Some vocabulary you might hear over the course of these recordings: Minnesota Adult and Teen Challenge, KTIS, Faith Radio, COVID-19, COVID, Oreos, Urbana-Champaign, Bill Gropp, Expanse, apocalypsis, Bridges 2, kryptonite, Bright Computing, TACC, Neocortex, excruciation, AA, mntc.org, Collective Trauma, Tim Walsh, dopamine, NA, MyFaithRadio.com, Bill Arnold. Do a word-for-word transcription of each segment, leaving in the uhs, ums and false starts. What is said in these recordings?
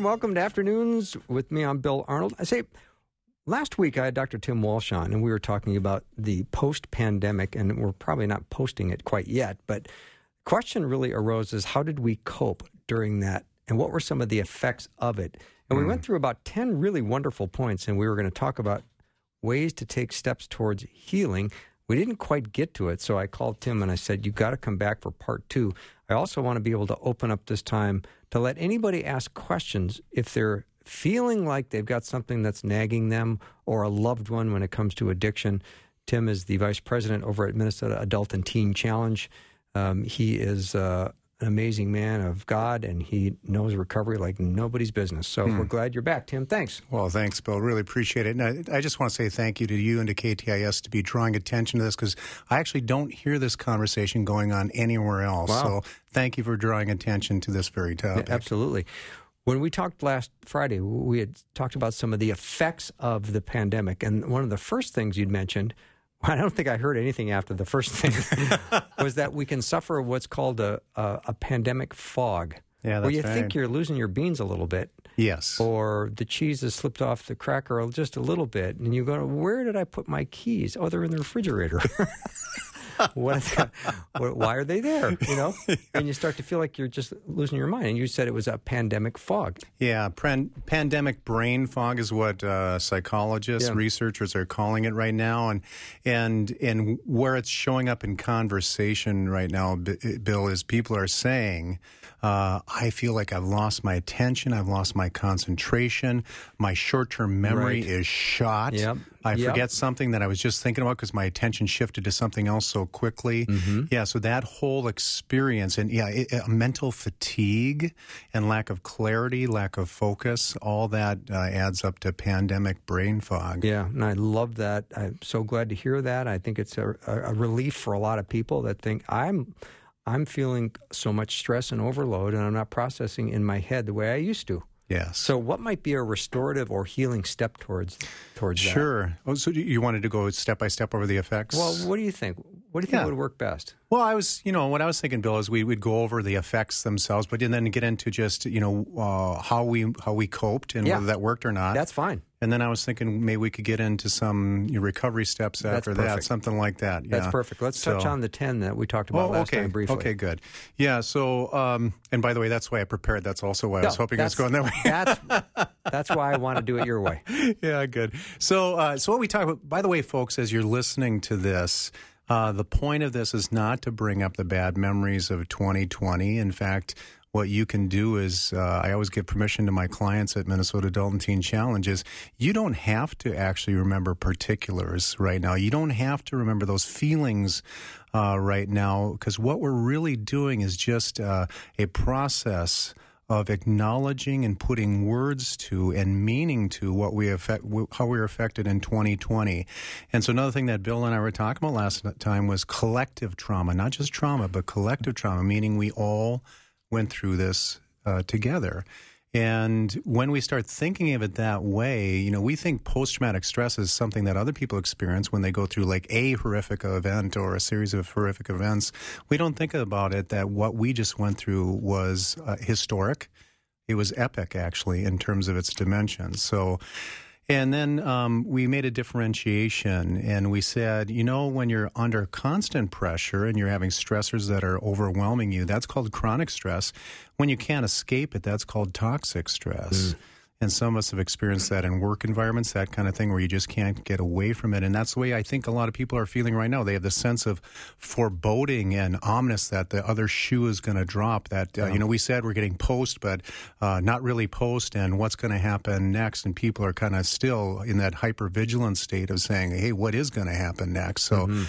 Welcome to Afternoons with me. I'm Bill Arnold. I say, last week I had Doctor Tim Walsh on, and we were talking about the post-pandemic, and we're probably not posting it quite yet, but the question really arose is how did we cope during that, and what were some of the effects of it? And mm. we went through about ten really wonderful points, and we were going to talk about ways to take steps towards healing. We didn't quite get to it, so I called Tim and I said, you've got to come back for part two. I also want to be able to open up this time to let anybody ask questions if they're feeling like they've got something that's nagging them or a loved one when it comes to addiction. Tim is the vice president over at Minnesota Adult and Teen Challenge. Um, he is uh, an amazing man of God, and he knows recovery like nobody's business. So hmm. we're glad you're back, Tim. Thanks. Well, thanks, Bill. Really appreciate it. And I, I just want to say thank you to you and to K T I S to be drawing attention to this, because I actually don't hear this conversation going on anywhere else. Wow. So thank you for drawing attention to this very topic. Yeah, absolutely. When we talked last Friday, we had talked about some of the effects of the pandemic, and one of the first things you'd mentioned, I don't think I heard anything after the first thing, was that we can suffer what's called a, a, a pandemic fog. Yeah, that's where you right. think you're losing your beans a little bit. Yes. Or the cheese has slipped off the cracker just a little bit, and you go, where did I put my keys? Oh, they're in the refrigerator. What, why are they there, you know? Yeah. And you start to feel like you're just losing your mind. And you said it was a pandemic fog. Yeah, pan- pandemic brain fog is what uh, psychologists, yeah. researchers are calling it right now. And and and where it's showing up in conversation right now, B- Bill, is people are saying, uh, I feel like I've lost my attention, I've lost my concentration, my short-term memory right. is shot. Yep. I yep. forget something that I was just thinking about because my attention shifted to something else so quickly. Mm-hmm. Yeah, so that whole experience and, yeah, it, it, mental fatigue and lack of clarity, lack of focus, all that uh, adds up to pandemic brain fog. Yeah, and I love that. I'm so glad to hear that. I think it's a, a relief for a lot of people that think, I'm I'm feeling so much stress and overload, and I'm not processing in my head the way I used to. Yes. So what might be a restorative or healing step towards towards that? Sure. Oh, so you wanted to go step by step over the effects? Well, what do you think? What do you think yeah. would work best? Well, I was, you know, what I was thinking, Bill, is we would go over the effects themselves, but then get into just, you know, uh, how we how we coped and yeah. whether that worked or not. That's fine. And then I was thinking maybe we could get into some you know, recovery steps after that, something like that. Yeah. That's perfect. Let's so, touch on the ten that we talked about oh, last okay. time briefly. Okay, good. Yeah, so, um, and by the way, that's why I prepared. That's also why I no, was hoping it was going that way. that's, that's why I want to do it your way. Yeah, good. So, uh, so what we talk about, by the way, folks, as you're listening to this, Uh, the point of this is not to bring up the bad memories of twenty twenty. In fact, what you can do is, uh, I always give permission to my clients at Minnesota Adult and Teen Challenge is, you don't have to actually remember particulars right now. You don't have to remember those feelings uh, right now, because what we're really doing is just uh, a process of acknowledging and putting words to and meaning to what we affect, how we were affected in twenty twenty. And so another thing that Bill and I were talking about last time was collective trauma, not just trauma, but collective trauma, meaning we all went through this uh, together. And when we start thinking of it that way, you know, we think post-traumatic stress is something that other people experience when they go through like a horrific event or a series of horrific events. We don't think about it that what we just went through was uh, historic. It was epic, actually, in terms of its dimensions. So, and then um, we made a differentiation, and we said, you know, when you're under constant pressure and you're having stressors that are overwhelming you, that's called chronic stress. When you can't escape it, that's called toxic stress. Mm. And some of us have experienced that in work environments, that kind of thing, where you just can't get away from it. And that's the way I think a lot of people are feeling right now. They have this sense of foreboding and ominous that the other shoe is going to drop. That, uh, yeah. you know, we said we're getting post, but uh, not really post, and what's going to happen next. And people are kind of still in that hypervigilant state of saying, hey, what is going to happen next? So... Mm-hmm.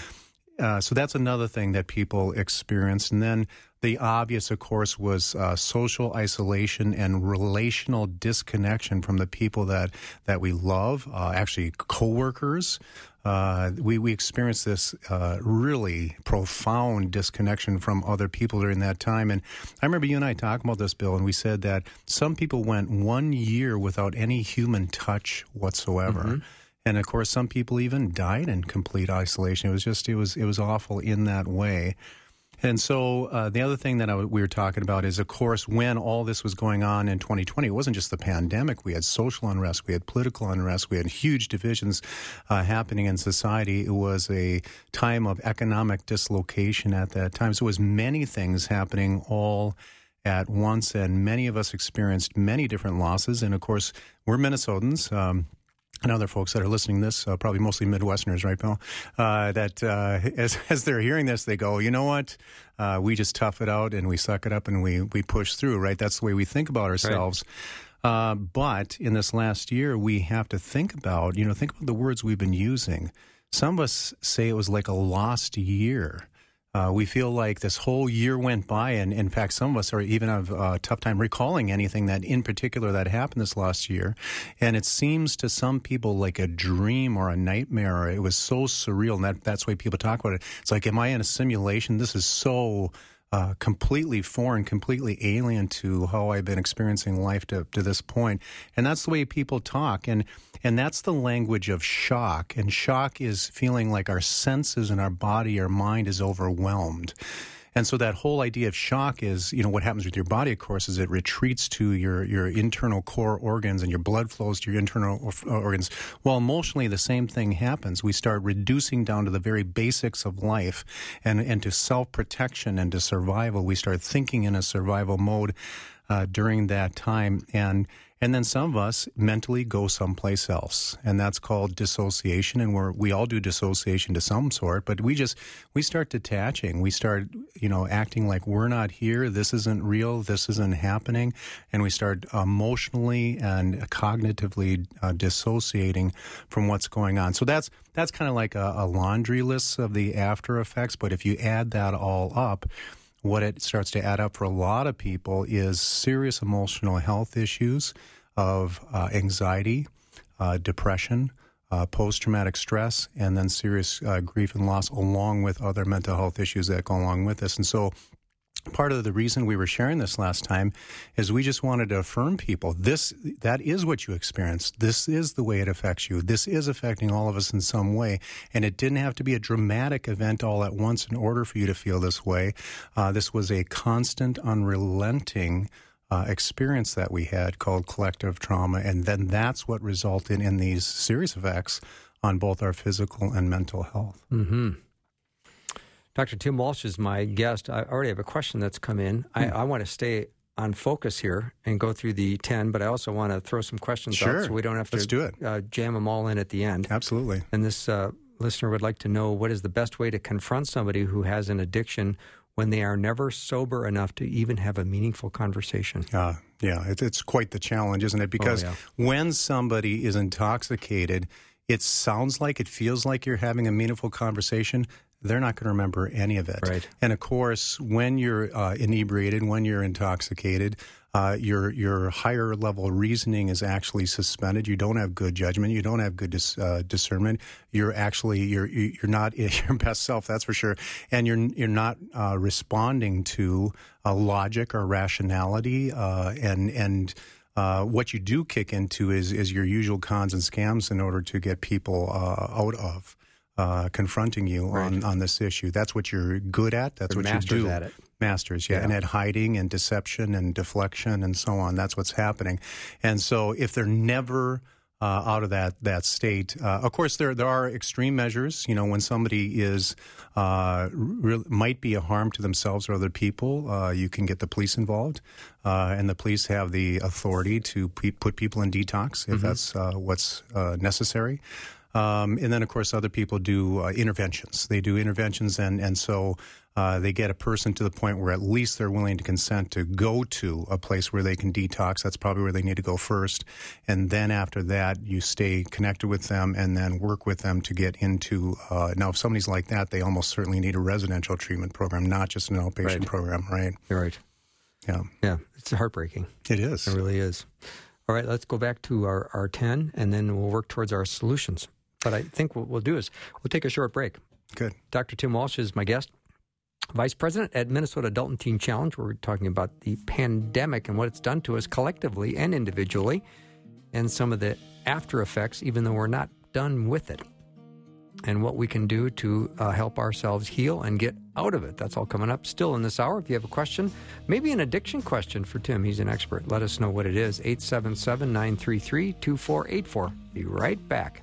Uh, so that's another thing that people experienced. And then the obvious, of course, was uh, social isolation and relational disconnection from the people that, that we love, uh, actually coworkers. Uh, we, we experienced this uh, really profound disconnection from other people during that time. And I remember you and I talking about this, Bill, and we said that some people went one year without any human touch whatsoever. Mm-hmm. And, of course, some people even died in complete isolation. It was just, it was, it was awful in that way. And so uh, the other thing that I w- we were talking about is, of course, when all this was going on in twenty twenty, it wasn't just the pandemic. We had social unrest. We had political unrest. We had huge divisions uh, happening in society. It was a time of economic dislocation at that time. So it was many things happening all at once, and many of us experienced many different losses. And, of course, we're Minnesotans. Um And other folks that are listening to this, uh, probably mostly Midwesterners, right, Bill? Uh, that uh, as as they're hearing this, they go, you know what? Uh, we just tough it out and we suck it up and we, we push through, right? That's the way we think about ourselves. Right. Uh, but in this last year, we have to think about, you know, think about the words we've been using. Some of us say it was like a lost year. Uh, we feel like this whole year went by, and in fact, some of us are even have a tough time recalling anything that in particular that happened this last year. And it seems to some people like a dream or a nightmare. It was so surreal, and that, that's the way people talk about it. It's like, am I in a simulation? This is so uh, completely foreign, completely alien to how I've been experiencing life to, to this point. And that's the way people talk. And And that's the language of shock. And shock is feeling like our senses and our body, our mind is overwhelmed. And so that whole idea of shock is, you know, what happens with your body, of course, is it retreats to your, your internal core organs and your blood flows to your internal organs. Well, emotionally, the same thing happens. We start reducing down to the very basics of life and, and to self-protection and to survival. We start thinking in a survival mode uh, during that time. And And then some of us mentally go someplace else, and that's called dissociation. And we're, we all do dissociation to some sort, but we just, we start detaching. We start, you know, acting like we're not here, this isn't real, this isn't happening, and we start emotionally and cognitively uh, dissociating from what's going on. So that's that's kind of like a, a laundry list of the after effects, but if you add that all up, what it starts to add up for a lot of people is serious emotional health issues of uh, anxiety, uh, depression, uh, post-traumatic stress, and then serious uh, grief and loss, along with other mental health issues that go along with this. And so part of the reason we were sharing this last time is we just wanted to affirm people. This, that is what you experienced. This is the way it affects you. This is affecting all of us in some way. And it didn't have to be a dramatic event all at once in order for you to feel this way. Uh, this was a constant, unrelenting uh, experience that we had called collective trauma. And then that's what resulted in these serious effects on both our physical and mental health. Mm-hmm. Doctor Tim Walsh is my guest. I already have a question that's come in. I, I want to stay on focus here and go through the ten, but I also want to throw some questions sure. out so we don't have to Let's do it. Uh, jam them all in at the end. Absolutely. And this uh, listener would like to know, what is the best way to confront somebody who has an addiction when they are never sober enough to even have a meaningful conversation? Uh, yeah, it, it's quite the challenge, isn't it? Because oh, yeah. when somebody is intoxicated, it sounds like, it feels like you're having a meaningful conversation. They're not going to remember any of it. Right. And, of course, when you're uh, inebriated, when you're intoxicated, uh, your your higher level reasoning is actually suspended. You don't have good judgment. You don't have good dis, uh, discernment. You're actually you're you're not your best self, that's for sure. And you're you're not uh, responding to uh, logic or rationality uh, and and. Uh, what you do kick into is, is your usual cons and scams in order to get people uh, out of uh, confronting you right. on, on this issue. That's what you're good at. That's They're what you do. Masters at it. Masters, yeah. yeah. And at hiding and deception and deflection and so on. That's what's happening. And so if they're never uh, out of that, that state, uh, of course, there there are extreme measures. You know, when somebody is uh, re- might be a harm to themselves or other people, uh, you can get the police involved. Uh, and the police have the authority to pe- put people in detox if mm-hmm. that's uh, what's uh, necessary. Um, and then, of course, other people do uh, interventions. They do interventions, and, and so uh, they get a person to the point where at least they're willing to consent to go to a place where they can detox. That's probably where they need to go first. And then after that, you stay connected with them and then work with them to get into uh, – now, if somebody's like that, they almost certainly need a residential treatment program, not just an outpatient right. program, right? You're right. Yeah. Yeah. It's heartbreaking. It is. It really is. All right. Let's go back to our, our ten, and then we'll work towards our solutions. But I think what we'll do is we'll take a short break. Good. Doctor Tim Walsh is my guest, Vice President at Minnesota Adult and Teen Challenge, where we're talking about the pandemic and what it's done to us collectively and individually, and some of the after effects, even though we're not done with it, and what we can do to uh, help ourselves heal and get out of it. That's all coming up still in this hour. If you have a question, maybe an addiction question for Tim, he's an expert. Let us know what it is. eight seven seven, nine three three, two four eight four. Be right back.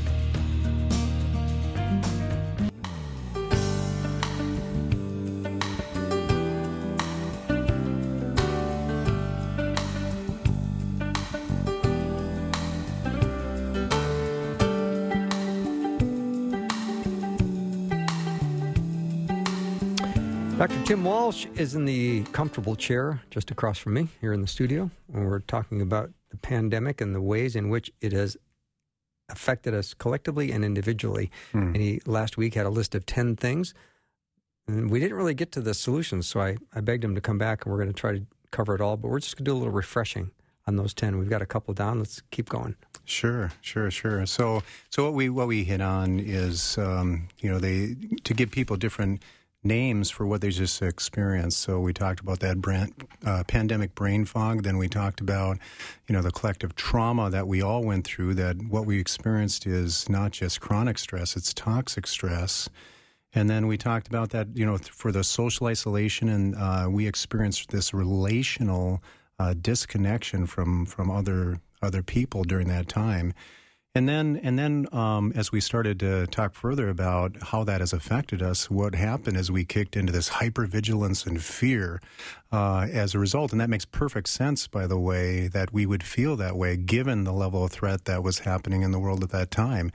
Doctor Tim Walsh is in the comfortable chair just across from me here in the studio, and we're talking about the pandemic and the ways in which it has affected us collectively and individually. Mm. And he last week had a list of ten things, and we didn't really get to the solutions, so I, I begged him to come back, and we're going to try to cover it all, but we're just going to do a little refreshing on those ten. We've got a couple down. Let's keep going. Sure, sure, sure. So so what we, what we hit on is, um, you know, they to give people different names for what they just experienced. So we talked about that brand, uh, pandemic brain fog. Then we talked about, you know, the collective trauma that we all went through, that what we experienced is not just chronic stress, it's toxic stress. And then we talked about that, you know, for the social isolation, and uh, we experienced this relational uh, disconnection from, from other other people during that time. And then, and then, um, as we started to talk further about how that has affected us, what happened is we kicked into this hypervigilance and fear uh, as a result. And that makes perfect sense, by the way, that we would feel that way given the level of threat that was happening in the world at that time.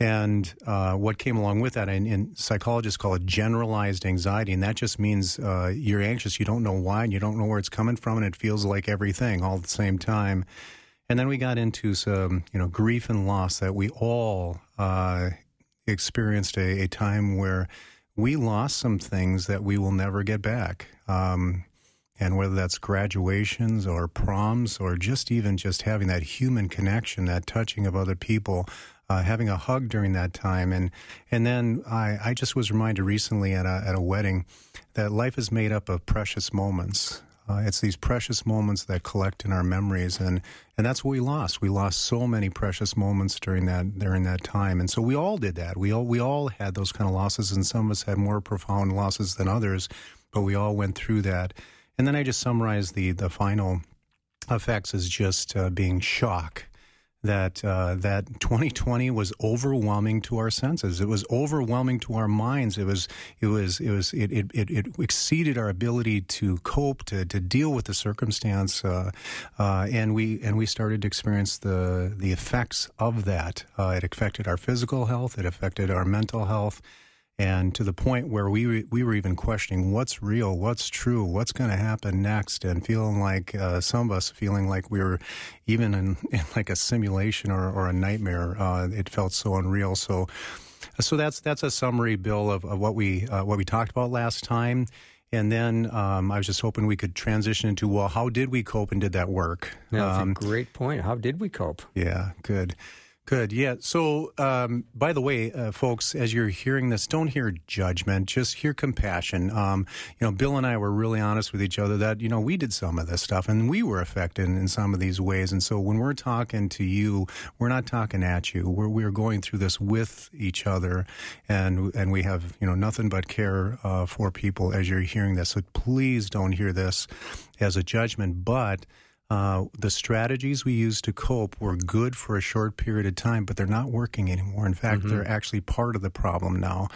And uh, what came along with that, and, and psychologists call it generalized anxiety, and that just means uh, you're anxious, you don't know why, and you don't know where it's coming from, and it feels like everything all at the same time. And then we got into some, you know, grief and loss that we all uh, experienced a, a time where we lost some things that we will never get back. Um, and whether that's graduations or proms or just even just having that human connection, that touching of other people, uh, having a hug during that time. And and then I, I just was reminded recently at a, at a wedding that life is made up of precious moments. Uh, it's these precious moments that collect in our memories, and, and that's what we lost. We lost so many precious moments during that during that time, and so we all did that. We all we all had those kind of losses, and some of us had more profound losses than others, but we all went through that. And then I just summarized the the final effects as just uh, being shock. That uh, that twenty twenty was overwhelming to our senses. It was overwhelming to our minds. It was it was it was it it, it, it exceeded our ability to cope, to, to deal with the circumstance, uh, uh, and we and we started to experience the the effects of that. Uh, it affected our physical health. It affected our mental health, and to the point where we re- we were even questioning what's real, what's true, what's going to happen next, and feeling like uh, some of us feeling like we were even in, in like a simulation or, or a nightmare. Uh, it felt so unreal. So, so that's that's a summary, Bill, of, of what we uh, what we talked about last time. And then um, I was just hoping we could transition into, well, how did we cope, and did that work? Yeah, that's um, a great point. How did we cope? Yeah, good. Good, yeah. So, um, by the way, uh, folks, as you're hearing this, don't hear judgment, just hear compassion. Um, you know, Bill and I were really honest with each other that, you know, we did some of this stuff, and we were affected in some of these ways. And so when we're talking to you, we're not talking at you. We're we're going through this with each other, and and we have, you know, nothing but care uh, for people as you're hearing this. So please don't hear this as a judgment, but Uh, the strategies we used to cope were good for a short period of time, but they're not working anymore. In fact, mm-hmm. they're actually part of the problem now.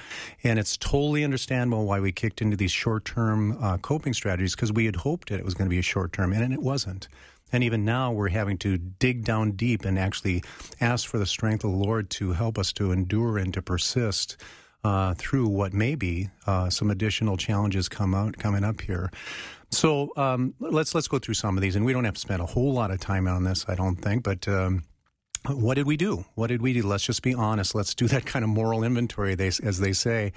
And it's totally understandable why we kicked into these short-term uh, coping strategies, because we had hoped that it was going to be a short-term, and it wasn't. And even now we're having to dig down deep and actually ask for the strength of the Lord to help us to endure and to persist uh, through what may be uh, some additional challenges come out, coming up here. So um, let's let's go through some of these, and we don't have to spend a whole lot of time on this, I don't think, but um, what did we do? What did we do? Let's just be honest. Let's do that kind of moral inventory, they, as they say.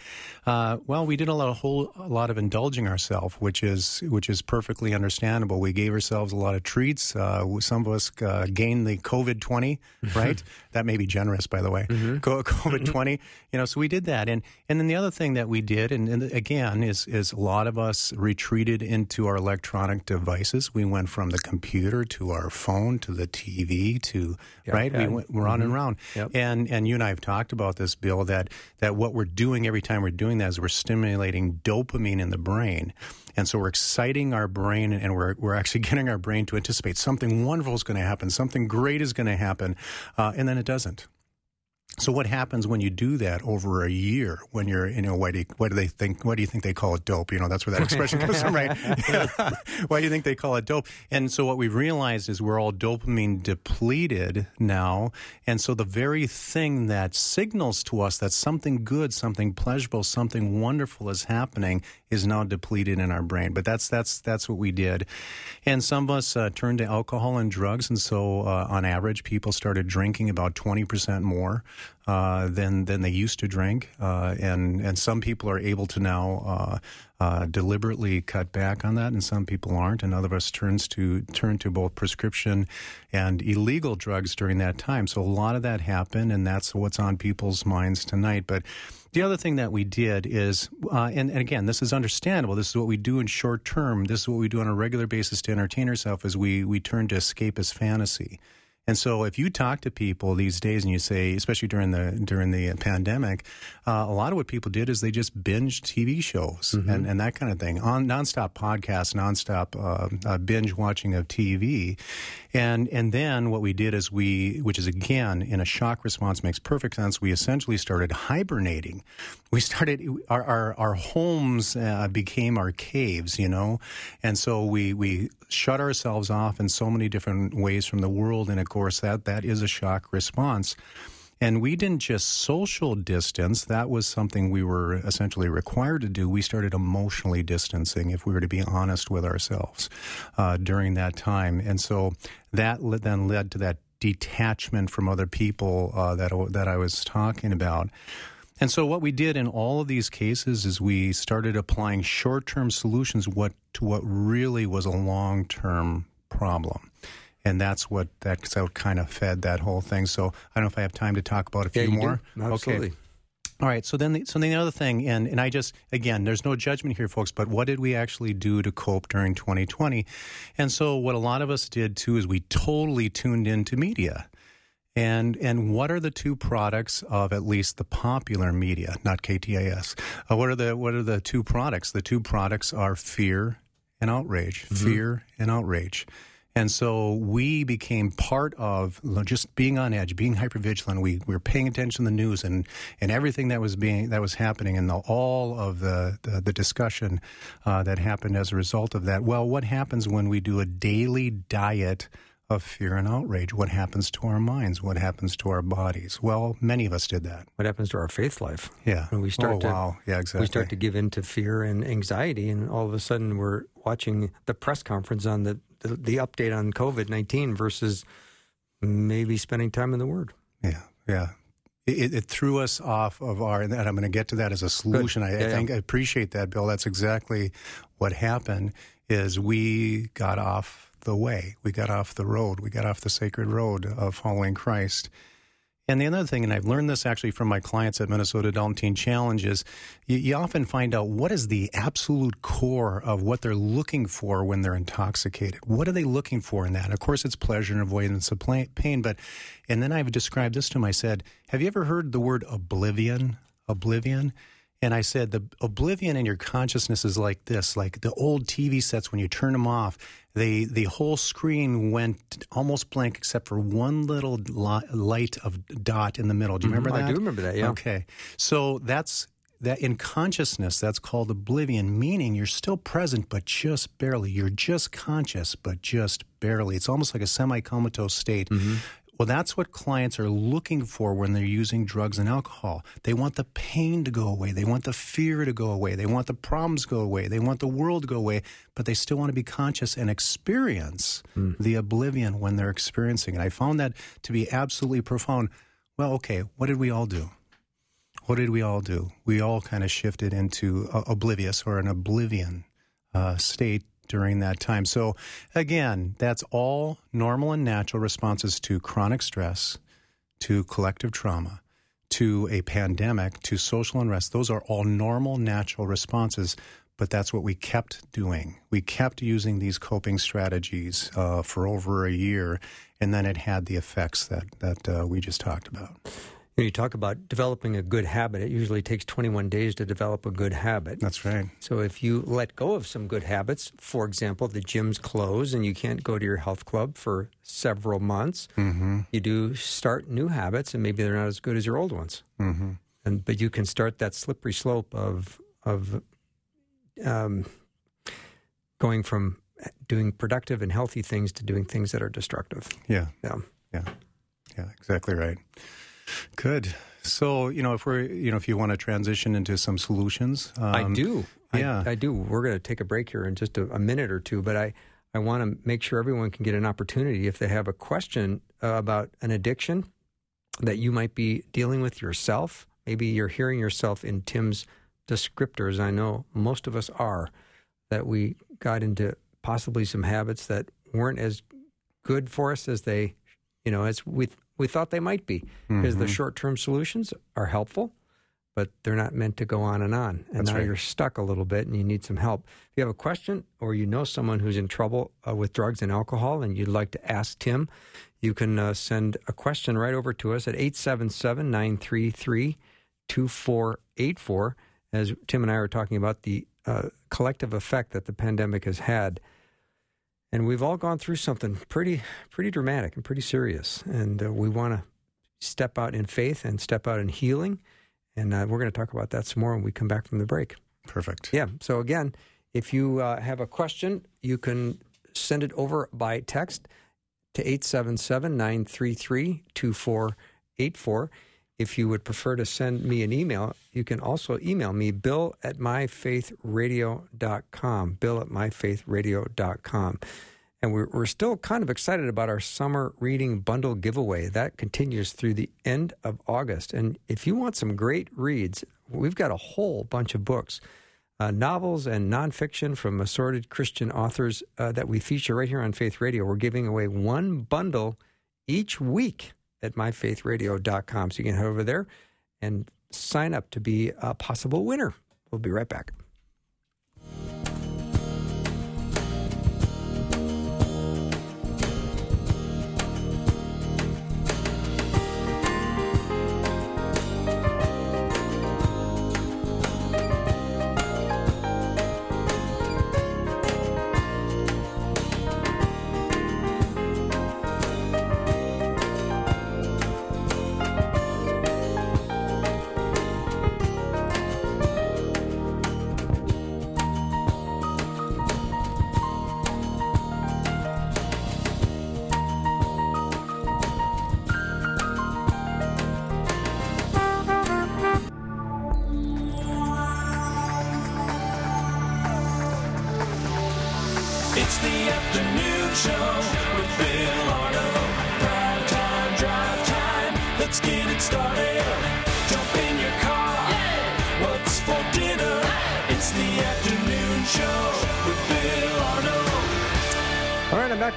Uh, well, we did a, lot, a whole a lot of indulging ourselves, which is which is perfectly understandable. We gave ourselves a lot of treats. Uh, some of us uh, gained the COVID twenty, right? That may be generous, by the way. Mm-hmm. COVID twenty, you know. So we did that, and and then the other thing that we did, and, and again, is is a lot of us retreated into our electronic devices. We went from the computer to our phone to the T V to yep. right. We went, we're on mm-hmm. and around. Yep. And and you and I have talked about this, Bill, that, that what we're doing every time we're doing that is we're stimulating dopamine in the brain. And so we're exciting our brain, and we're we're actually getting our brain to anticipate something wonderful is going to happen, something great is going to happen, uh, and then it doesn't. So what happens when you do that over a year? When you're, you know, why do you, what do they think? What do you think they call it? Dope? You know, that's where that expression comes from, right? Why do you think they call it dope? And so what we've realized is we're all dopamine depleted now, and so the very thing that signals to us that something good, something pleasurable, something wonderful is happening is now depleted in our brain. But that's that's that's what we did, and some of us uh, turned to alcohol and drugs, and so uh, on average, people started drinking about twenty percent more. Uh, than than they used to drink, uh, and and some people are able to now uh, uh, deliberately cut back on that, and some people aren't. And other of us turns to turn to both prescription and illegal drugs during that time. So a lot of that happened, and that's what's on people's minds tonight. But the other thing that we did is, uh, and, and again, this is understandable. This is what we do in short term. This is what we do on a regular basis to entertain ourselves. Is we we turn to escapist fantasy. And so if you talk to people these days and you say, especially during the during the pandemic, uh, a lot of what people did is they just binged T V shows mm-hmm. and, and that kind of thing, on nonstop podcasts, nonstop uh, uh, binge watching of T V. And and then what we did is we, which is again, in a shock response makes perfect sense, we essentially started hibernating. We started, our our, our homes uh, became our caves, you know, and so we, we shut ourselves off in so many different ways from the world, and course, that that is a shock response. And we didn't just social distance. That was something we were essentially required to do. We started emotionally distancing, if we were to be honest with ourselves, uh, during that time. And so that then led to that detachment from other people uh, that, that I was talking about. And so what we did in all of these cases is we started applying short-term solutions what, to what really was a long-term problem. And that's what that's how kind of fed that whole thing. So I don't know if I have time to talk about a few yeah, you more. Do. Absolutely. Okay. All right. So then, the, so then the other thing, and, and I just, again, there's no judgment here, folks, but what did we actually do to cope during twenty twenty? And so what a lot of us did, too, is we totally tuned into media. And and what are the two products of at least the popular media, not K T I S? Uh, what are the what are the two products? The two products are fear and outrage, mm-hmm. fear and outrage. And so we became part of just being on edge, being hypervigilant. We, we were paying attention to the news and, and everything that was being that was happening and the, all of the, the, the discussion uh, that happened as a result of that. Well, what happens when we do a daily diet of fear and outrage? What happens to our minds? What happens to our bodies? Well, many of us did that. What happens to our faith life? Yeah. When we start oh, to, wow. Yeah, exactly. We start to give in to fear and anxiety, and all of a sudden we're watching the press conference on the The, the update on COVID nineteen versus maybe spending time in the Word. Yeah, yeah. It, it threw us off of our, and I'm going to get to that as a solution. I, yeah, I think yeah. I appreciate that, Bill. That's exactly what happened is we got off the way. We got off the road. We got off the sacred road of following Christ. And the other thing, and I've learned this actually from my clients at Minnesota Adult and Teen Challenge, is you, you often find out what is the absolute core of what they're looking for when they're intoxicated. What are they looking for in that? Of course, it's pleasure and avoidance of pain. But, and then I've described this to them. I said, have you ever heard the word oblivion? Oblivion? And I said, the oblivion in your consciousness is like this, like the old T V sets when you turn them off, they, the whole screen went almost blank except for one little light of dot in the middle. Do you remember mm-hmm. that? I do remember that, yeah. Okay. So that's, that in consciousness, that's called oblivion, meaning you're still present but just barely. You're just conscious but just barely. It's almost like a semi-comatose state. Mm-hmm. Well, that's what clients are looking for when they're using drugs and alcohol. They want the pain to go away. They want the fear to go away. They want the problems to go away. They want the world to go away, but they still want to be conscious and experience mm. the oblivion when they're experiencing it. I found that to be absolutely profound. Well, okay, what did we all do? What did we all do? We all kind of shifted into uh, oblivious or an oblivion uh, state during that time. So again, that's all normal and natural responses to chronic stress, to collective trauma, to a pandemic, to social unrest. Those are all normal, natural responses, but that's what we kept doing. We kept using these coping strategies uh, for over a year, and then it had the effects that, that uh, we just talked about. When you talk about developing a good habit, it usually takes twenty-one days to develop a good habit. That's right. So if you let go of some good habits, for example, the gyms close and you can't go to your health club for several months, mm-hmm. you do start new habits, and maybe they're not as good as your old ones. Mm-hmm. And but you can start that slippery slope of of um, going from doing productive and healthy things to doing things that are destructive. Yeah. Yeah. Yeah. Yeah, exactly right. Good. So, you know, if we're, you know, if you want to transition into some solutions. Um, I do. Yeah. I, I do. We're going to take a break here in just a, a minute or two, but I, I want to make sure everyone can get an opportunity if they have a question uh, about an addiction that you might be dealing with yourself. Maybe you're hearing yourself in Tim's descriptors. I know most of us are, that we got into possibly some habits that weren't as good for us as they, you know, as we We thought they might be, because mm-hmm. the short-term solutions are helpful, but they're not meant to go on and on. And That's now right. you're stuck a little bit and you need some help. If you have a question or you know someone who's in trouble uh, with drugs and alcohol and you'd like to ask Tim, you can uh, send a question right over to us at eight seven seven, nine three three, two four eight four. As Tim and I were talking about the uh, collective effect that the pandemic has had. And we've all gone through something pretty pretty dramatic and pretty serious. And uh, we want to step out in faith and step out in healing. And uh, we're going to talk about that some more when we come back from the break. Perfect. Yeah. So again, if you uh, have a question, you can send it over by text to eight seven seven, nine three three, two four eight four. If you would prefer to send me an email, you can also email me, bill at my faith radio dot com, bill at my faith radio dot com. And we're, we're still kind of excited about our summer reading bundle giveaway. That continues through the end of August. And if you want some great reads, we've got a whole bunch of books, uh, novels and nonfiction from assorted Christian authors uh, that we feature right here on Faith Radio. We're giving away one bundle each week at my faith radio dot com. So you can head over there and sign up to be a possible winner. We'll be right back.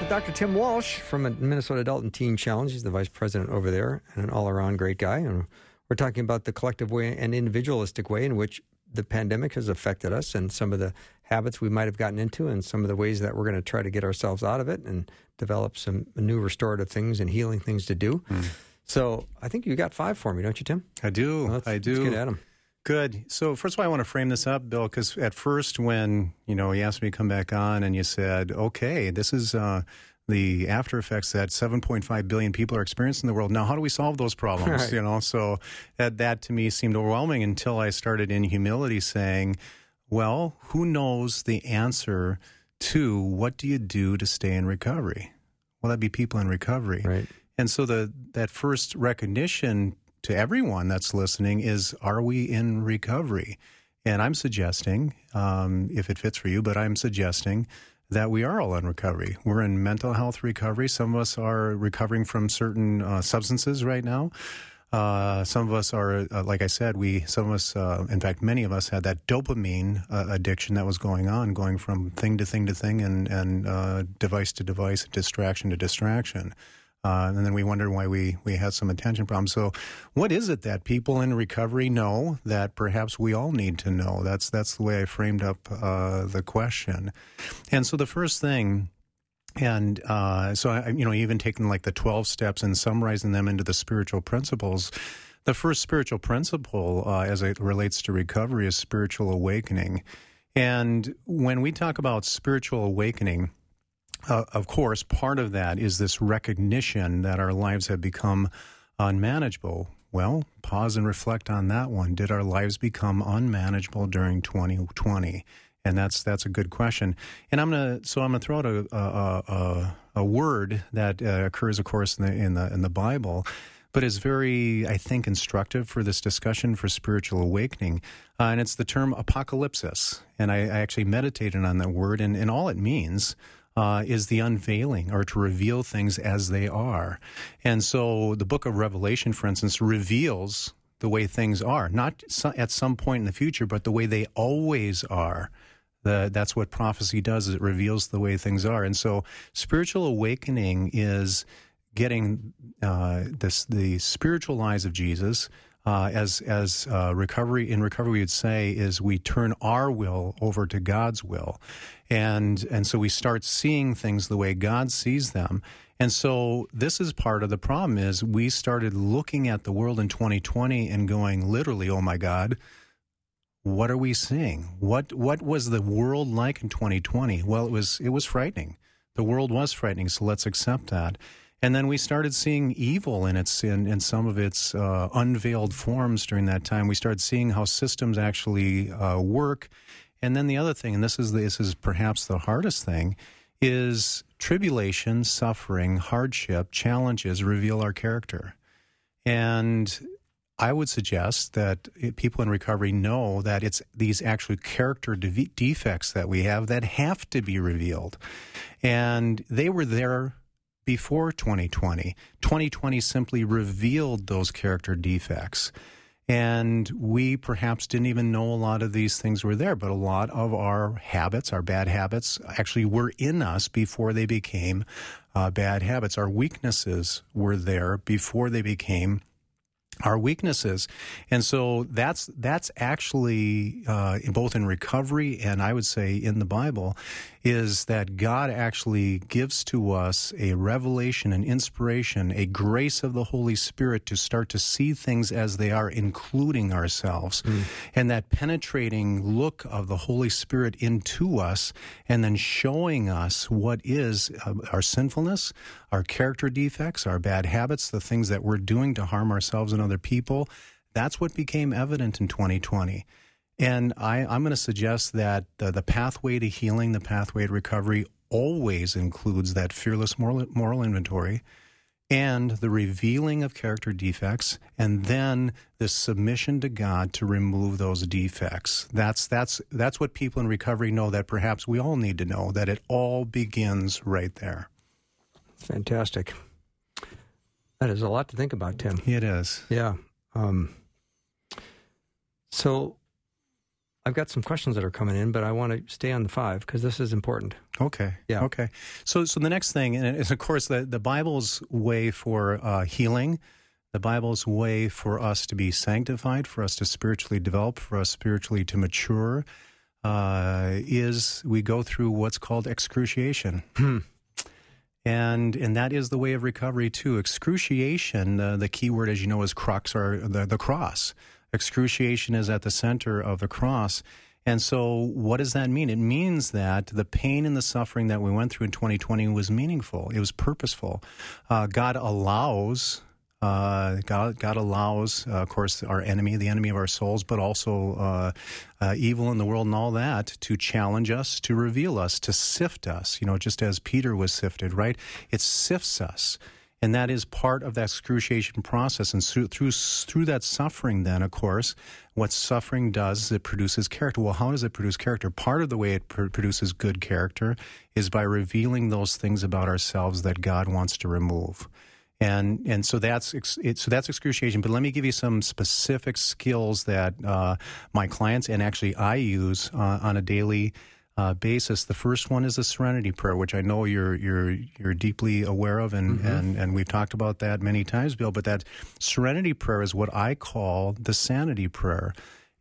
Doctor Tim Walsh from Minnesota Adult and Teen Challenge. He's the vice president over there and an all-around great guy. And we're talking about the collective way and individualistic way in which the pandemic has affected us and some of the habits we might have gotten into and some of the ways that we're going to try to get ourselves out of it and develop some new restorative things and healing things to do. Mm. So I think you got five for me, don't you, Tim? I do. Well, let's, I do. Let's get at them. Good. So first of all, I want to frame this up, Bill, because at first when, you know, you asked me to come back on and you said, okay, this is uh, the after effects that seven point five billion people are experiencing in the world. Now, how do we solve those problems? Right. You know, so that, that to me seemed overwhelming until I started in humility saying, well, who knows the answer to what do you do to stay in recovery? Well, that'd be people in recovery. Right. And so the that first recognition to everyone that's listening is, are we in recovery? And I'm suggesting, um, if it fits for you, but I'm suggesting that we are all in recovery. We're in mental health recovery. Some of us are recovering from certain uh, substances right now. Uh, some of us are, uh, like I said, we, some of us, uh, in fact, many of us had that dopamine uh, addiction that was going on, going from thing to thing to thing and, and uh, device to device, distraction to distraction. Uh, and then we wonder why we, we had some attention problems. So what is it that people in recovery know that perhaps we all need to know? That's that's the way I framed up uh, the question. And so the first thing, and uh, so, I, you know, even taking like the twelve steps and summarizing them into the spiritual principles, the first spiritual principle uh, as it relates to recovery is spiritual awakening. And when we talk about spiritual awakening, Uh, of course, part of that is this recognition that our lives have become unmanageable. Well, pause and reflect on that one. Did our lives become unmanageable during twenty twenty? And that's that's a good question. And I'm gonna so I'm gonna throw out a a, a, a word that uh, occurs, of course, in the in the in the Bible, but is very, I think, instructive for this discussion for spiritual awakening. Uh, and it's the term apocalypsis. And I, I actually meditated on that word, and, and all it means. Uh, is the unveiling, or to reveal things as they are. And so the book of Revelation, for instance, reveals the way things are, not so, at some point in the future, but the way they always are. The, that's what prophecy does, is it reveals the way things are. And so spiritual awakening is getting uh, this the spiritual eyes of Jesus. Uh, as as uh, recovery in recovery, we would say, is we turn our will over to God's will. And and so we start seeing things the way God sees them. And so this is part of the problem, is we started looking at the world in twenty twenty and going literally, oh my God, what are we seeing? What what was the world like in twenty twenty? Well, it was it was frightening. The world was frightening, so let's accept that. And then we started seeing evil in its in, in some of its uh, unveiled forms during that time. We started seeing how systems actually uh, work. And then the other thing, and this is the, this is perhaps the hardest thing, is tribulation, suffering, hardship, challenges reveal our character. And I would suggest that it, people in recovery know that it's these actual character de- defects that we have that have to be revealed. And they were there before twenty twenty. twenty twenty simply revealed those character defects. And we perhaps didn't even know a lot of these things were there, but a lot of our habits, our bad habits, actually were in us before they became uh, bad habits. Our weaknesses were there before they became our weaknesses. And so that's that's actually, uh, both in recovery and I would say in the Bible, is that God actually gives to us a revelation, an inspiration, a grace of the Holy Spirit to start to see things as they are, including ourselves. Mm. And that penetrating look of the Holy Spirit into us and then showing us what is uh, our sinfulness, our character defects, our bad habits, the things that we're doing to harm ourselves and other people. That's what became evident in twenty twenty. And I, I'm going to suggest that the, the pathway to healing, the pathway to recovery, always includes that fearless moral, moral inventory and the revealing of character defects, and then the submission to God to remove those defects. That's that's that's what people in recovery know, that perhaps we all need to know, that it all begins right there. Fantastic. That is a lot to think about, Tim. It is. Yeah. Um, so... I've got some questions that are coming in, but I want to stay on the five because this is important. Okay. Yeah. Okay. So so the next thing, and it's, of course, the, the Bible's way for uh, healing, the Bible's way for us to be sanctified, for us to spiritually develop, for us spiritually to mature, uh, is we go through what's called excruciation. Hmm. And and that is the way of recovery, too. Excruciation, uh, the key word, as you know, is crux, or the, the cross. Excruciation is at the center of the cross. And so what does that mean? It means that the pain and the suffering that we went through in twenty twenty was meaningful. It was purposeful. Uh, God allows... Uh, God, God allows, uh, of course, our enemy, the enemy of our souls, but also uh, uh, evil in the world and all that to challenge us, to reveal us, to sift us, you know, just as Peter was sifted, right? It sifts us. And that is part of that excruciation process. And through, through through that suffering then, of course, what suffering does is it produces character. Well, how does it produce character? Part of the way it pr- produces good character is by revealing those things about ourselves that God wants to remove. And and so that's it, so that's excruciation. But let me give you some specific skills that uh, my clients and actually I use uh, on a daily uh, basis. The first one is the Serenity Prayer, which I know you're you're you're deeply aware of, and, mm-hmm. and and we've talked about that many times, Bill. But that Serenity Prayer is what I call the Sanity Prayer.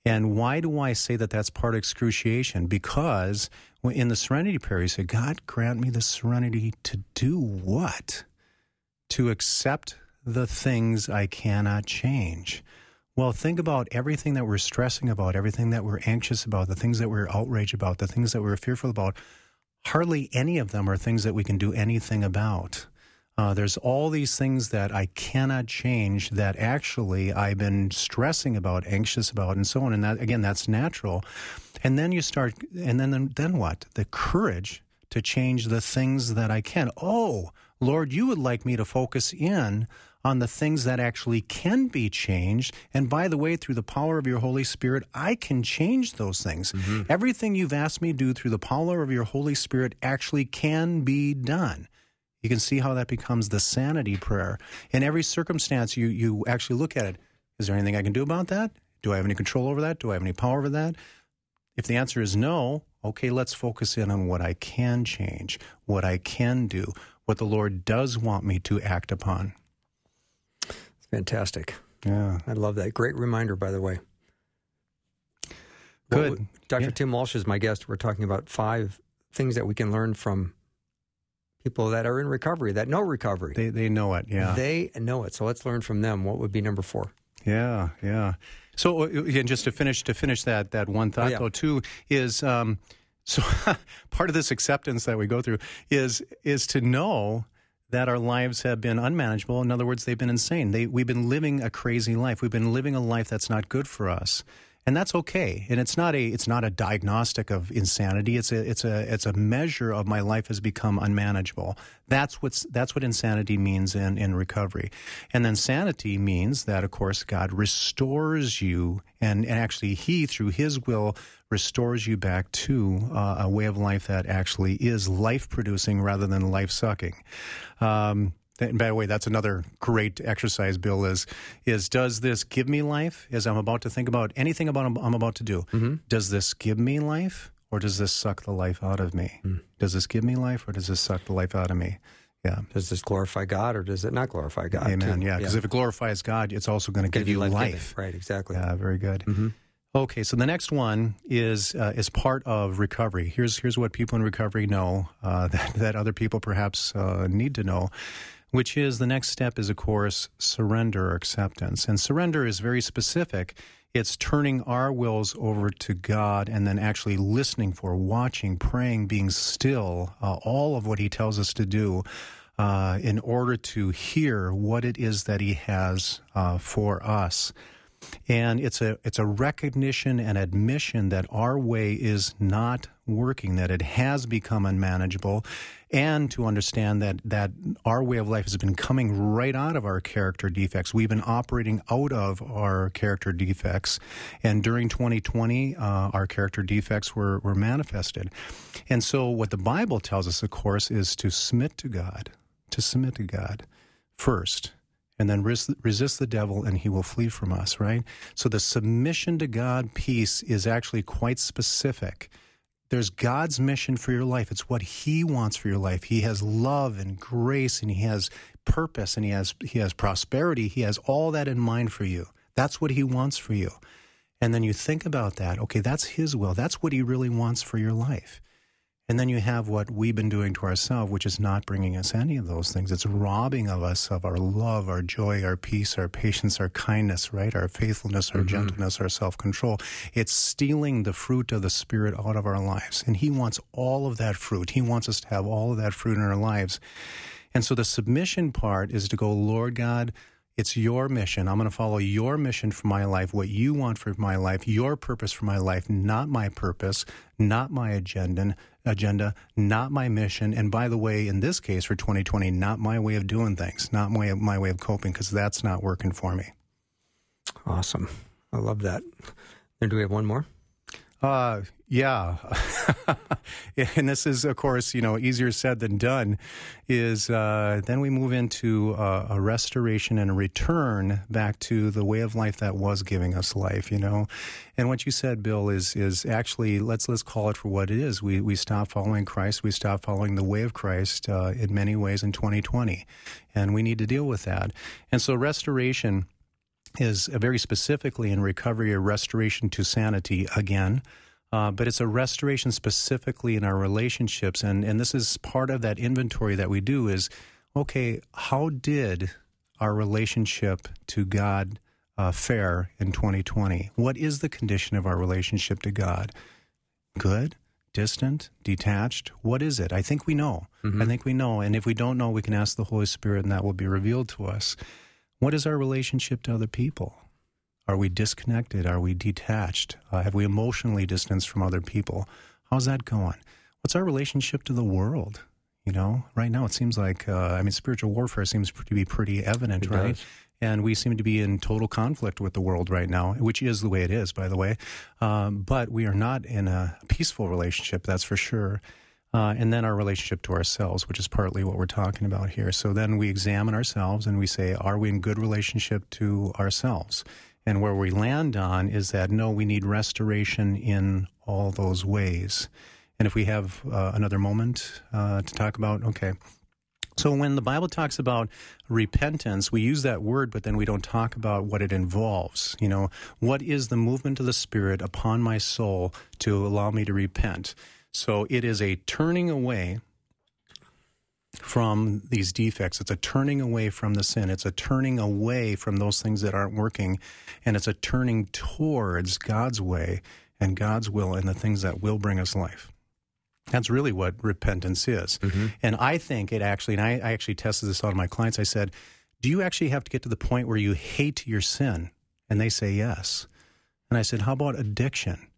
And why do I say that that's part of excruciation? Because in the Serenity Prayer, you say, "God, grant me the serenity to do what." To accept the things I cannot change. Well, think about everything that we're stressing about, everything that we're anxious about, the things that we're outraged about, the things that we're fearful about. Hardly any of them are things that we can do anything about. Uh, there's all these things that I cannot change that actually I've been stressing about, anxious about, and so on. And that, again, that's natural. And then you start, and then then what? The courage to change the things that I can. Oh, Lord, you would like me to focus in on the things that actually can be changed. And by the way, through the power of your Holy Spirit, I can change those things. Mm-hmm. Everything you've asked me to do through the power of your Holy Spirit actually can be done. You can see how that becomes the Sanity Prayer. In every circumstance, you, you actually look at it. Is there anything I can do about that? Do I have any control over that? Do I have any power over that? If the answer is no, okay, let's focus in on what I can change, what I can do, what the Lord does want me to act upon. It's fantastic. Yeah. I love that. Great reminder, by the way. Good. Well, Doctor Yeah. Tim Walsh is my guest. We're talking about five things that we can learn from people that are in recovery, that know recovery. They they know it, yeah. They know it. So let's learn from them. What would be number four? Yeah, yeah. So, and just to finish to finish that that one thought, oh, yeah. though, too, is... Um, So part of this acceptance that we go through is is to know that our lives have been unmanageable. In other words, they've been insane. They, we've been living a crazy life. We've been living a life that's not good for us. And that's okay. And it's not a it's not a diagnostic of insanity. It's a it's a it's a measure of my life has become unmanageable. That's what's that's what insanity means in, in recovery. And then sanity means that, of course, God restores you, and, and actually He, through His will, restores you back to uh, a way of life that actually is life producing rather than life sucking. Um, And by the way, that's another great exercise, Bill, is, is does this give me life? As I'm about to think about anything about I'm about to do, mm-hmm. does this give me life or does this suck the life out of me? Mm. Does this give me life or does this suck the life out of me? Yeah. Does this glorify God or does it not glorify God? Amen, too? Yeah, because yeah. if it glorifies God, it's also going to give, give you life. life. Right, exactly. Yeah, very good. Mm-hmm. Okay, so the next one is uh, is part of recovery. Here's here's what people in recovery know uh, that, that other people perhaps uh, need to know. Which is the next step is, of course, surrender or acceptance. And surrender is very specific. It's turning our wills over to God and then actually listening for, watching, praying, being still, uh, all of what He tells us to do uh, in order to hear what it is that He has uh, for us. And it's a it's a recognition and admission that our way is not working, that it has become unmanageable, and to understand that that our way of life has been coming right out of our character defects. We've been operating out of our character defects, and during twenty twenty, uh, our character defects were, were manifested. And so what the Bible tells us, of course, is to submit to God, to submit to God first. And then res- resist the devil and he will flee from us, right? So the submission to God piece is actually quite specific. There's God's mission for your life. It's what He wants for your life. He has love and grace, and He has purpose, and He has He has prosperity. He has all that in mind for you. That's what He wants for you. And then you think about that. Okay, that's His will. That's what He really wants for your life. And then you have what we've been doing to ourselves, which is not bringing us any of those things. It's robbing of us of our love, our joy, our peace, our patience, our kindness, right? Our faithfulness, our mm-hmm. gentleness, our self-control. It's stealing the fruit of the Spirit out of our lives. And He wants all of that fruit. He wants us to have all of that fruit in our lives. And so the submission part is to go, Lord God, it's your mission. I'm going to follow your mission for my life, what you want for my life, your purpose for my life, not my purpose, not my agenda, agenda, not my mission. And by the way, in this case for twenty twenty, not my way of doing things, not my, my way of coping, because that's not working for me. Awesome. I love that. And do we have one more? Uh, yeah. And this is, of course, you know, easier said than done, is uh, then we move into uh, a restoration and a return back to the way of life that was giving us life, you know. And what you said, Bill, is is actually, let's let's call it for what it is. We, we stopped following Christ. We stopped following the way of Christ uh, in many ways in twenty twenty, and we need to deal with that. And so restoration is very specifically in recovery a restoration to sanity again, uh, but it's a restoration specifically in our relationships. And, and this is part of that inventory that we do is, okay, how did our relationship to God uh, fare in twenty twenty? What is the condition of our relationship to God? Good? Distant? Detached? What is it? I think we know. Mm-hmm. I think we know. And if we don't know, we can ask the Holy Spirit and that will be revealed to us. What is our relationship to other people? Are we disconnected? Are we detached? Uh, have we emotionally distanced from other people? How's that going? What's our relationship to the world? You know, right now it seems like, uh, I mean, spiritual warfare seems to be pretty evident, it right? Does. And we seem to be in total conflict with the world right now, which is the way it is, by the way. Um, but we are not in a peaceful relationship, that's for sure. Uh, and then our relationship to ourselves, which is partly what we're talking about here. So then we examine ourselves and we say, are we in good relationship to ourselves? And where we land on is that, no, we need restoration in all those ways. And if we have uh, another moment uh, to talk about, okay. So when the Bible talks about repentance, we use that word, but then we don't talk about what it involves. You know, what is the movement of the Spirit upon my soul to allow me to repent? So it is a turning away from these defects. It's a turning away from the sin. It's a turning away from those things that aren't working. And it's a turning towards God's way and God's will and the things that will bring us life. That's really what repentance is. Mm-hmm. And I think it actually, and I, I actually tested this out on my clients. I said, do you actually have to get to the point where you hate your sin? And they say yes. And I said, how about addiction?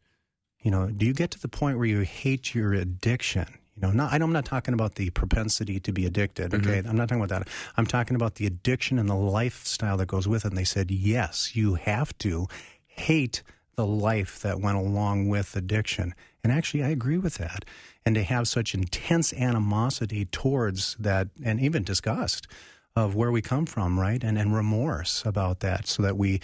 You know, do you get to the point where you hate your addiction? You know, not, I'm not talking about the propensity to be addicted, okay? Mm-hmm. I'm not talking about that. I'm talking about the addiction and the lifestyle that goes with it. And they said, yes, you have to hate the life that went along with addiction. And actually, I agree with that. And to have such intense animosity towards that and even disgust of where we come from, right? And, and remorse about that so that we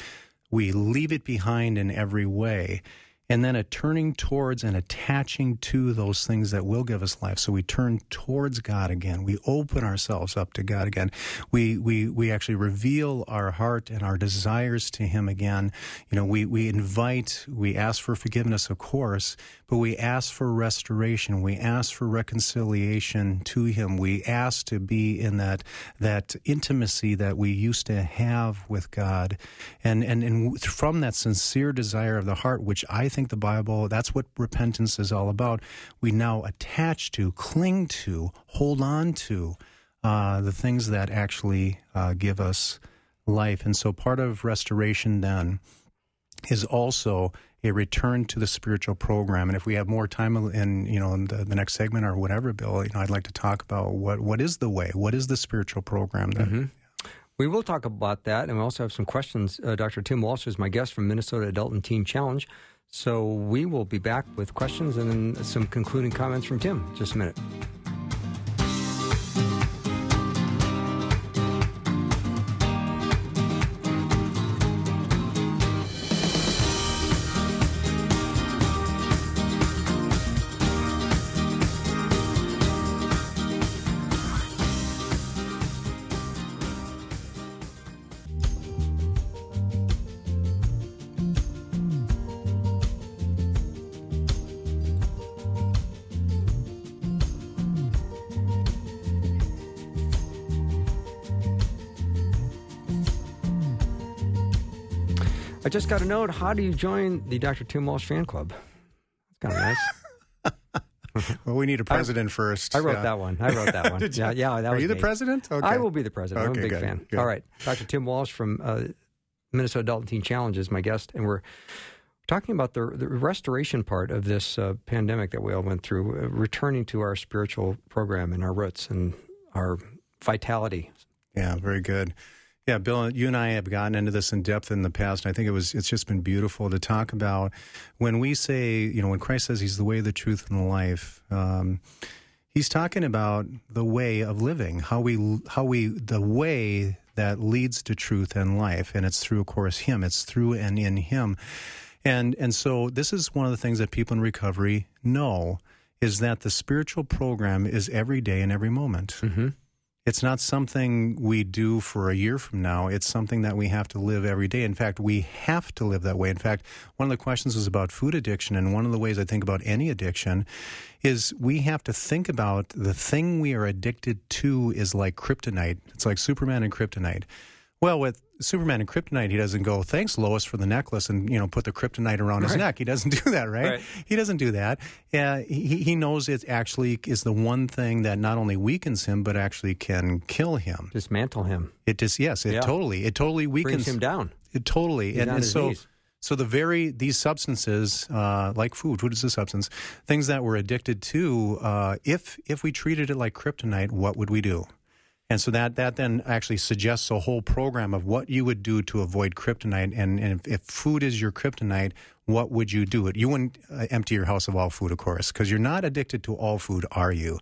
we leave it behind in every way. And then a turning towards and attaching to those things that will give us life. So we turn towards God again. We open ourselves up to God again. We we we actually reveal our heart and our desires to Him again. You know, we we invite, we ask for forgiveness, of course, but we ask for restoration. We ask for reconciliation to Him. We ask to be in that that intimacy that we used to have with God, and and and from that sincere desire of the heart, which I think the Bible, that's what repentance is all about. We now attach to, cling to, hold on to uh, the things that actually uh, give us life. And so part of restoration then is also a return to the spiritual program. And if we have more time in, you know, in the, the next segment or whatever, Bill, you know, I'd like to talk about what, what is the way, what is the spiritual program that... Mm-hmm. We will talk about that, and we also have some questions. Uh, Doctor Tim Walsh is my guest from Minnesota Adult and Teen Challenge. So we will be back with questions and then some concluding comments from Tim. Just a minute. I just got a note. How do you join the Doctor Tim Walsh fan club? That's kind of nice. Well, we need a president I, first. I wrote yeah. that one. I wrote that one. Did you? Yeah, yeah. That Are was you me. the president? Okay. I will be the president. Okay, I'm a big fan. Good. All right. Doctor Tim Walsh from uh, Minnesota Adult and Teen Challenge is my guest, and we're talking about the, the restoration part of this uh, pandemic that we all went through, uh, returning to our spiritual program and our roots and our vitality. Yeah, very good. Yeah, Bill, you and I have gotten into this in depth in the past, and I think it was it's just been beautiful to talk about when we say, you know, when Christ says he's the way, the truth, and the life, um, he's talking about the way of living, how we, how we, the way that leads to truth and life, and it's through, of course, him. It's through and in him. And and so this is one of the things that people in recovery know is that the spiritual program is every day and every moment. Mm-hmm. It's not something we do for a year from now. It's something that we have to live every day. In fact, we have to live that way. In fact, one of the questions was about food addiction, and one of the ways I think about any addiction is we have to think about the thing we are addicted to is like kryptonite. It's like Superman and kryptonite. Well, with Superman and kryptonite, he doesn't go, thanks, Lois, for the necklace, and, you know, put the kryptonite around right. his neck. He doesn't do that, right? right. He doesn't do that. Uh, he, he knows it actually is the one thing that not only weakens him, but actually can kill him. Dismantle him. It just, yes, it yeah. totally, it totally weakens. Brings him down. It totally. He's and, and so, knees. so the very, these substances, uh, like food, what is the substance? Things that we're addicted to, uh, if, if we treated it like kryptonite, what would we do? And so that, that then actually suggests a whole program of what you would do to avoid kryptonite. And, and if, if food is your kryptonite, what would you do? It You wouldn't uh, empty your house of all food, of course, because you're not addicted to all food, are you?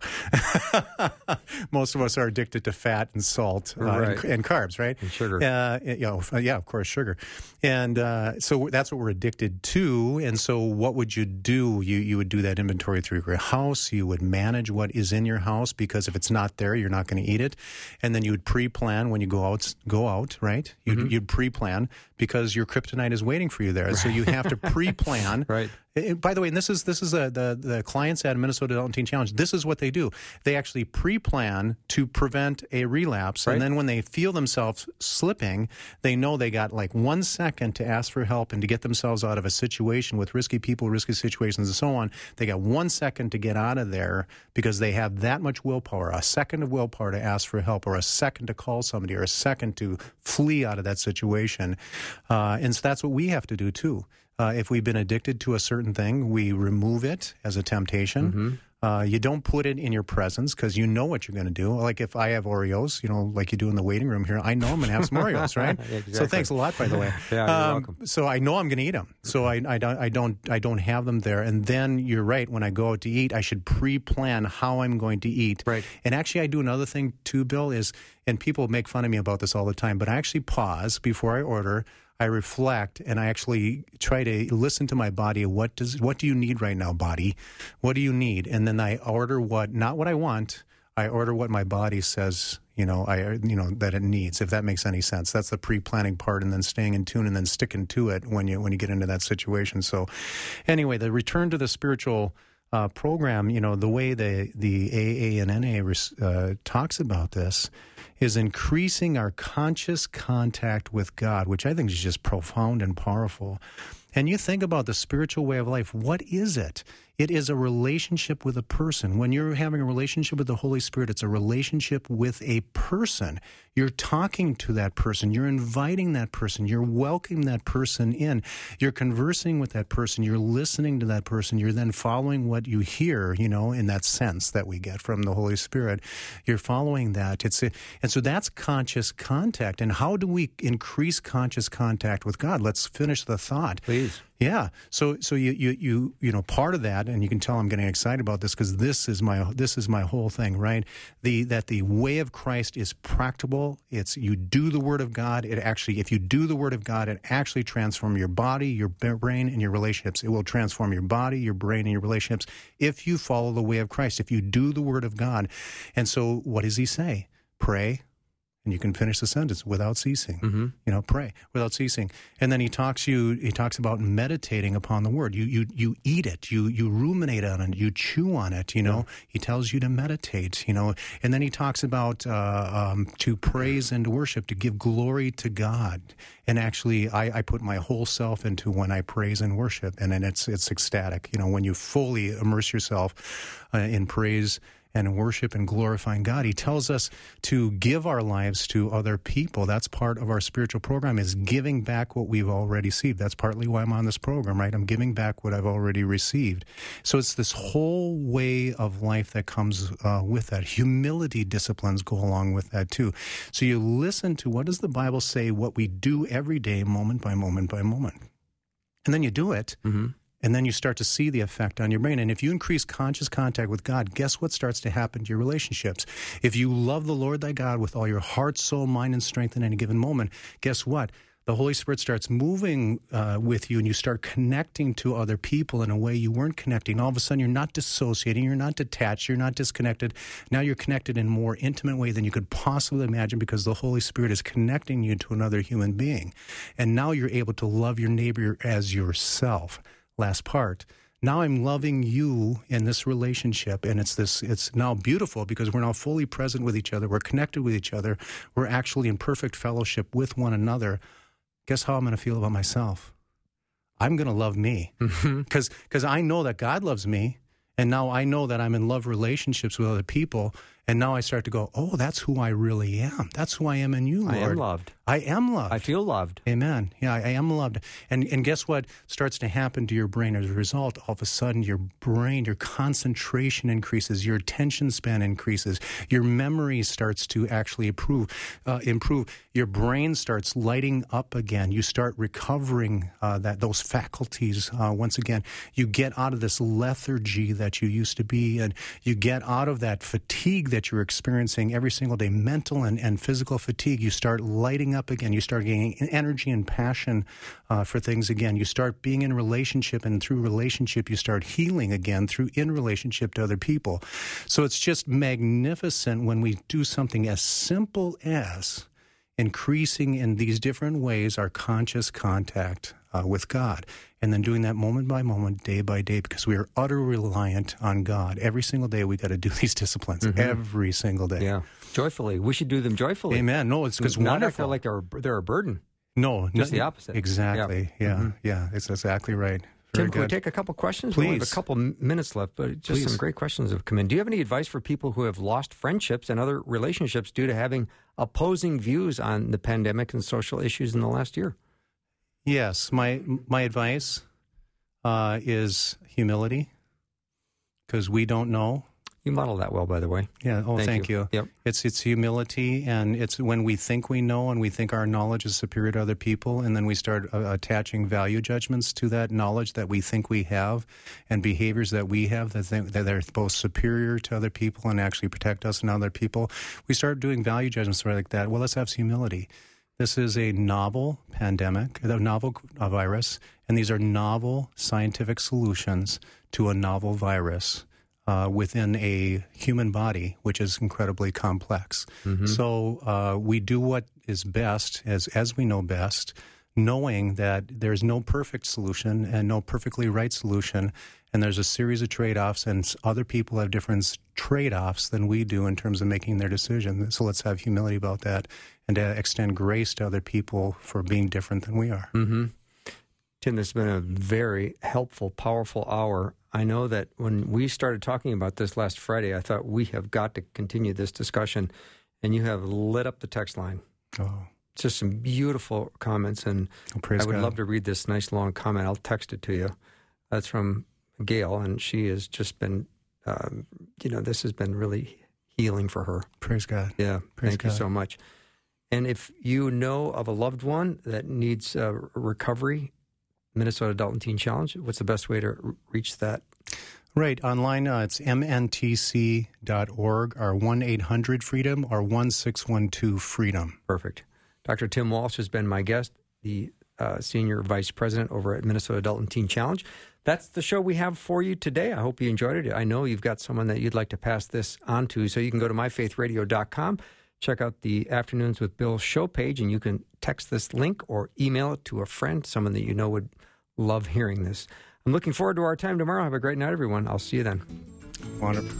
Most of us are addicted to fat and salt uh, right. and, and carbs, right? And sugar. Uh, you know, yeah, of course, sugar. And uh, so that's what we're addicted to. And so what would you do? You, you would do that inventory through your house. You would manage what is in your house, because if it's not there, you're not going to eat it. And then you would pre-plan when you go out, go out, right? You'd, mm-hmm. you'd pre-plan, because your kryptonite is waiting for you there. Right. So you have to pre-plan. right. It, by the way, and this is this is a, the, the clients at Minnesota Adult and Teen Challenge, this is what they do. They actually pre-plan to prevent a relapse. Right. And then when they feel themselves slipping, they know they got like one second to ask for help and to get themselves out of a situation with risky people, risky situations, and so on. They got one second to get out of there, because they have that much willpower, a second of willpower to ask for help, or a second to call somebody, or a second to flee out of that situation. Uh, and so that's what we have to do, too. Uh, if we've been addicted to a certain thing, we remove it as a temptation. Mm-hmm. Uh, you don't put it in your presence, because you know what you're going to do. Like if I have Oreos, you know, like you do in the waiting room here, I know I'm going to have some Oreos, right? Exactly. So thanks a lot, by the way. yeah, you're um, welcome. So I know I'm going to eat them. So I, I don't, I don't, I don't have them there. And then you're right. When I go out to eat, I should pre-plan how I'm going to eat. Right. And actually, I do another thing too, Bill. Is and people make fun of me about this all the time, but I actually pause before I order. I reflect, and I actually try to listen to my body. What does what do you need right now, body? What do you need? And then I order what, not what I want. I order what my body says, you know, I you know that it needs. If that makes any sense, that's the pre-planning part, and then staying in tune, and then sticking to it when you when you get into that situation. So, anyway, the return to the spiritual uh, program, you know, the way the the A A and N A uh, talks about this. Is increasing our conscious contact with God, which I think is just profound and powerful. And you think about the spiritual way of life. What is it? It is a relationship with a person. When you're having a relationship with the Holy Spirit, it's a relationship with a person. You're talking to that person. You're inviting that person. You're welcoming that person in. You're conversing with that person. You're listening to that person. You're then following what you hear, you know, in that sense that we get from the Holy Spirit. You're following that. It's a, and so that's conscious contact. And how do we increase conscious contact with God? Let's finish the thought. Please. Yeah. So, so you, you, you, you know, part of that, and you can tell I'm getting excited about this, because this is my, this is my whole thing, right? The, that the way of Christ is practical. It's, you do the Word of God. It actually, if you do the Word of God, it actually transforms your body, your brain, and your relationships. It will transform your body, your brain, and your relationships if you follow the way of Christ, if you do the Word of God. And so what does he say? Pray And you can finish the sentence without ceasing. Mm-hmm. You know, pray without ceasing. And then he talks you. He talks about meditating upon the word. You you you eat it. You you ruminate on it. You chew on it. You know. Yeah. He tells you to meditate. You know. And then he talks about uh, um, to praise and worship, to give glory to God. And actually, I, I put my whole self into when I praise and worship, and then it's it's ecstatic. You know, when you fully immerse yourself uh, in praise and worship and glorifying God. He tells us to give our lives to other people. That's part of our spiritual program, is giving back what we've already received. That's partly why I'm on this program, right? I'm giving back what I've already received. So it's this whole way of life that comes uh, with that. Humility disciplines go along with that too. So you listen to what does the Bible say, what we do every day, moment by moment by moment. And then you do it. Mm-hmm. And then you start to see the effect on your brain. And if you increase conscious contact with God, guess what starts to happen to your relationships? If you love the Lord thy God with all your heart, soul, mind, and strength in any given moment, guess what? The Holy Spirit starts moving uh, with you, and you start connecting to other people in a way you weren't connecting. All of a sudden, you're not dissociating, you're not detached, you're not disconnected. Now you're connected in a more intimate way than you could possibly imagine, because the Holy Spirit is connecting you to another human being. And now you're able to love your neighbor as yourself. Last part. Now I'm loving you in this relationship, and it's this. It's now beautiful because we're now fully present with each other. We're connected with each other. We're actually in perfect fellowship with one another. Guess how I'm going to feel about myself? I'm going to love me, because because I know that God loves me, and now I know that I'm in love relationships with other people. And now I start to go, oh, that's who I really am. That's who I am in you, Lord. I am loved. I am loved. I feel loved. Amen. Yeah, I, I am loved. And and guess what starts to happen to your brain as a result? All of a sudden, your brain, your concentration increases, your attention span increases, your memory starts to actually improve. Uh, improve. Your brain starts lighting up again. You start recovering uh, that those faculties uh, once again. You get out of this lethargy that you used to be in. You get out of that fatigue that you're experiencing every single day, mental and, and physical fatigue. You start lighting up again. You start gaining energy and passion uh, for things again. You start being in relationship, and through relationship, you start healing again through in relationship to other people. So it's just magnificent when we do something as simple as increasing in these different ways our conscious contact uh, with God. And then doing that moment by moment, day by day, because we are utterly reliant on God. Every single day, we got to do these disciplines. Mm-hmm. Every single day. Yeah, joyfully. We should do them joyfully. Amen. No, it's because wonderful. Not I feel like they're, they're a burden. No. Just no, the opposite. Exactly. Yeah, yeah, mm-hmm. yeah. It's exactly right. Very Tim, good. Can we take a couple questions? Please. We have a couple minutes left, but just Please. Some great questions have come in. Do you have any advice for people who have lost friendships and other relationships due to having opposing views on the pandemic and social issues in the last year? Yes, my my advice uh, is humility, because we don't know. You model that well, by the way. Yeah. Oh, thank, thank you. you. Yep. It's it's humility, and it's when we think we know and we think our knowledge is superior to other people, and then we start uh, attaching value judgments to that knowledge that we think we have, and behaviors that we have that think that they're both superior to other people and actually protect us and other people. We start doing value judgments like that. Well, let's have humility. This is a novel pandemic, a novel virus, and these are novel scientific solutions to a novel virus uh, within a human body, which is incredibly complex. Mm-hmm. So uh, we do what is best, as, as we know best, knowing that there's no perfect solution and no perfectly right solution, and there's a series of trade-offs, and other people have different trade-offs than we do in terms of making their decisions. So let's have humility about that, and to extend grace to other people for being different than we are. Mm-hmm. Tim, this has been a very helpful, powerful hour. I know that when we started talking about this last Friday, I thought we have got to continue this discussion, and you have lit up the text line. Oh. Just some beautiful comments, and oh, I would God. love to read this nice long comment. I'll text it to you. That's from Gail, and she has just been, um, you know, this has been really healing for her. Praise God. Yeah, Praise thank God. you so much. And if you know of a loved one that needs uh, recovery, Minnesota Adult and Teen Challenge, what's the best way to reach that? Right. Online, uh, it's m n t c dot org, or one eight hundred freedom, or one six one two freedom. Perfect. Doctor Tim Walsh has been my guest, the uh, Senior Vice President over at Minnesota Adult and Teen Challenge. That's the show we have for you today. I hope you enjoyed it. I know you've got someone that you'd like to pass this on to, so you can go to my faith radio dot com. Check out the Afternoons with Bill show page, and you can text this link or email it to a friend, someone that you know would love hearing this. I'm looking forward to our time tomorrow. Have a great night, everyone. I'll see you then. Wonderful.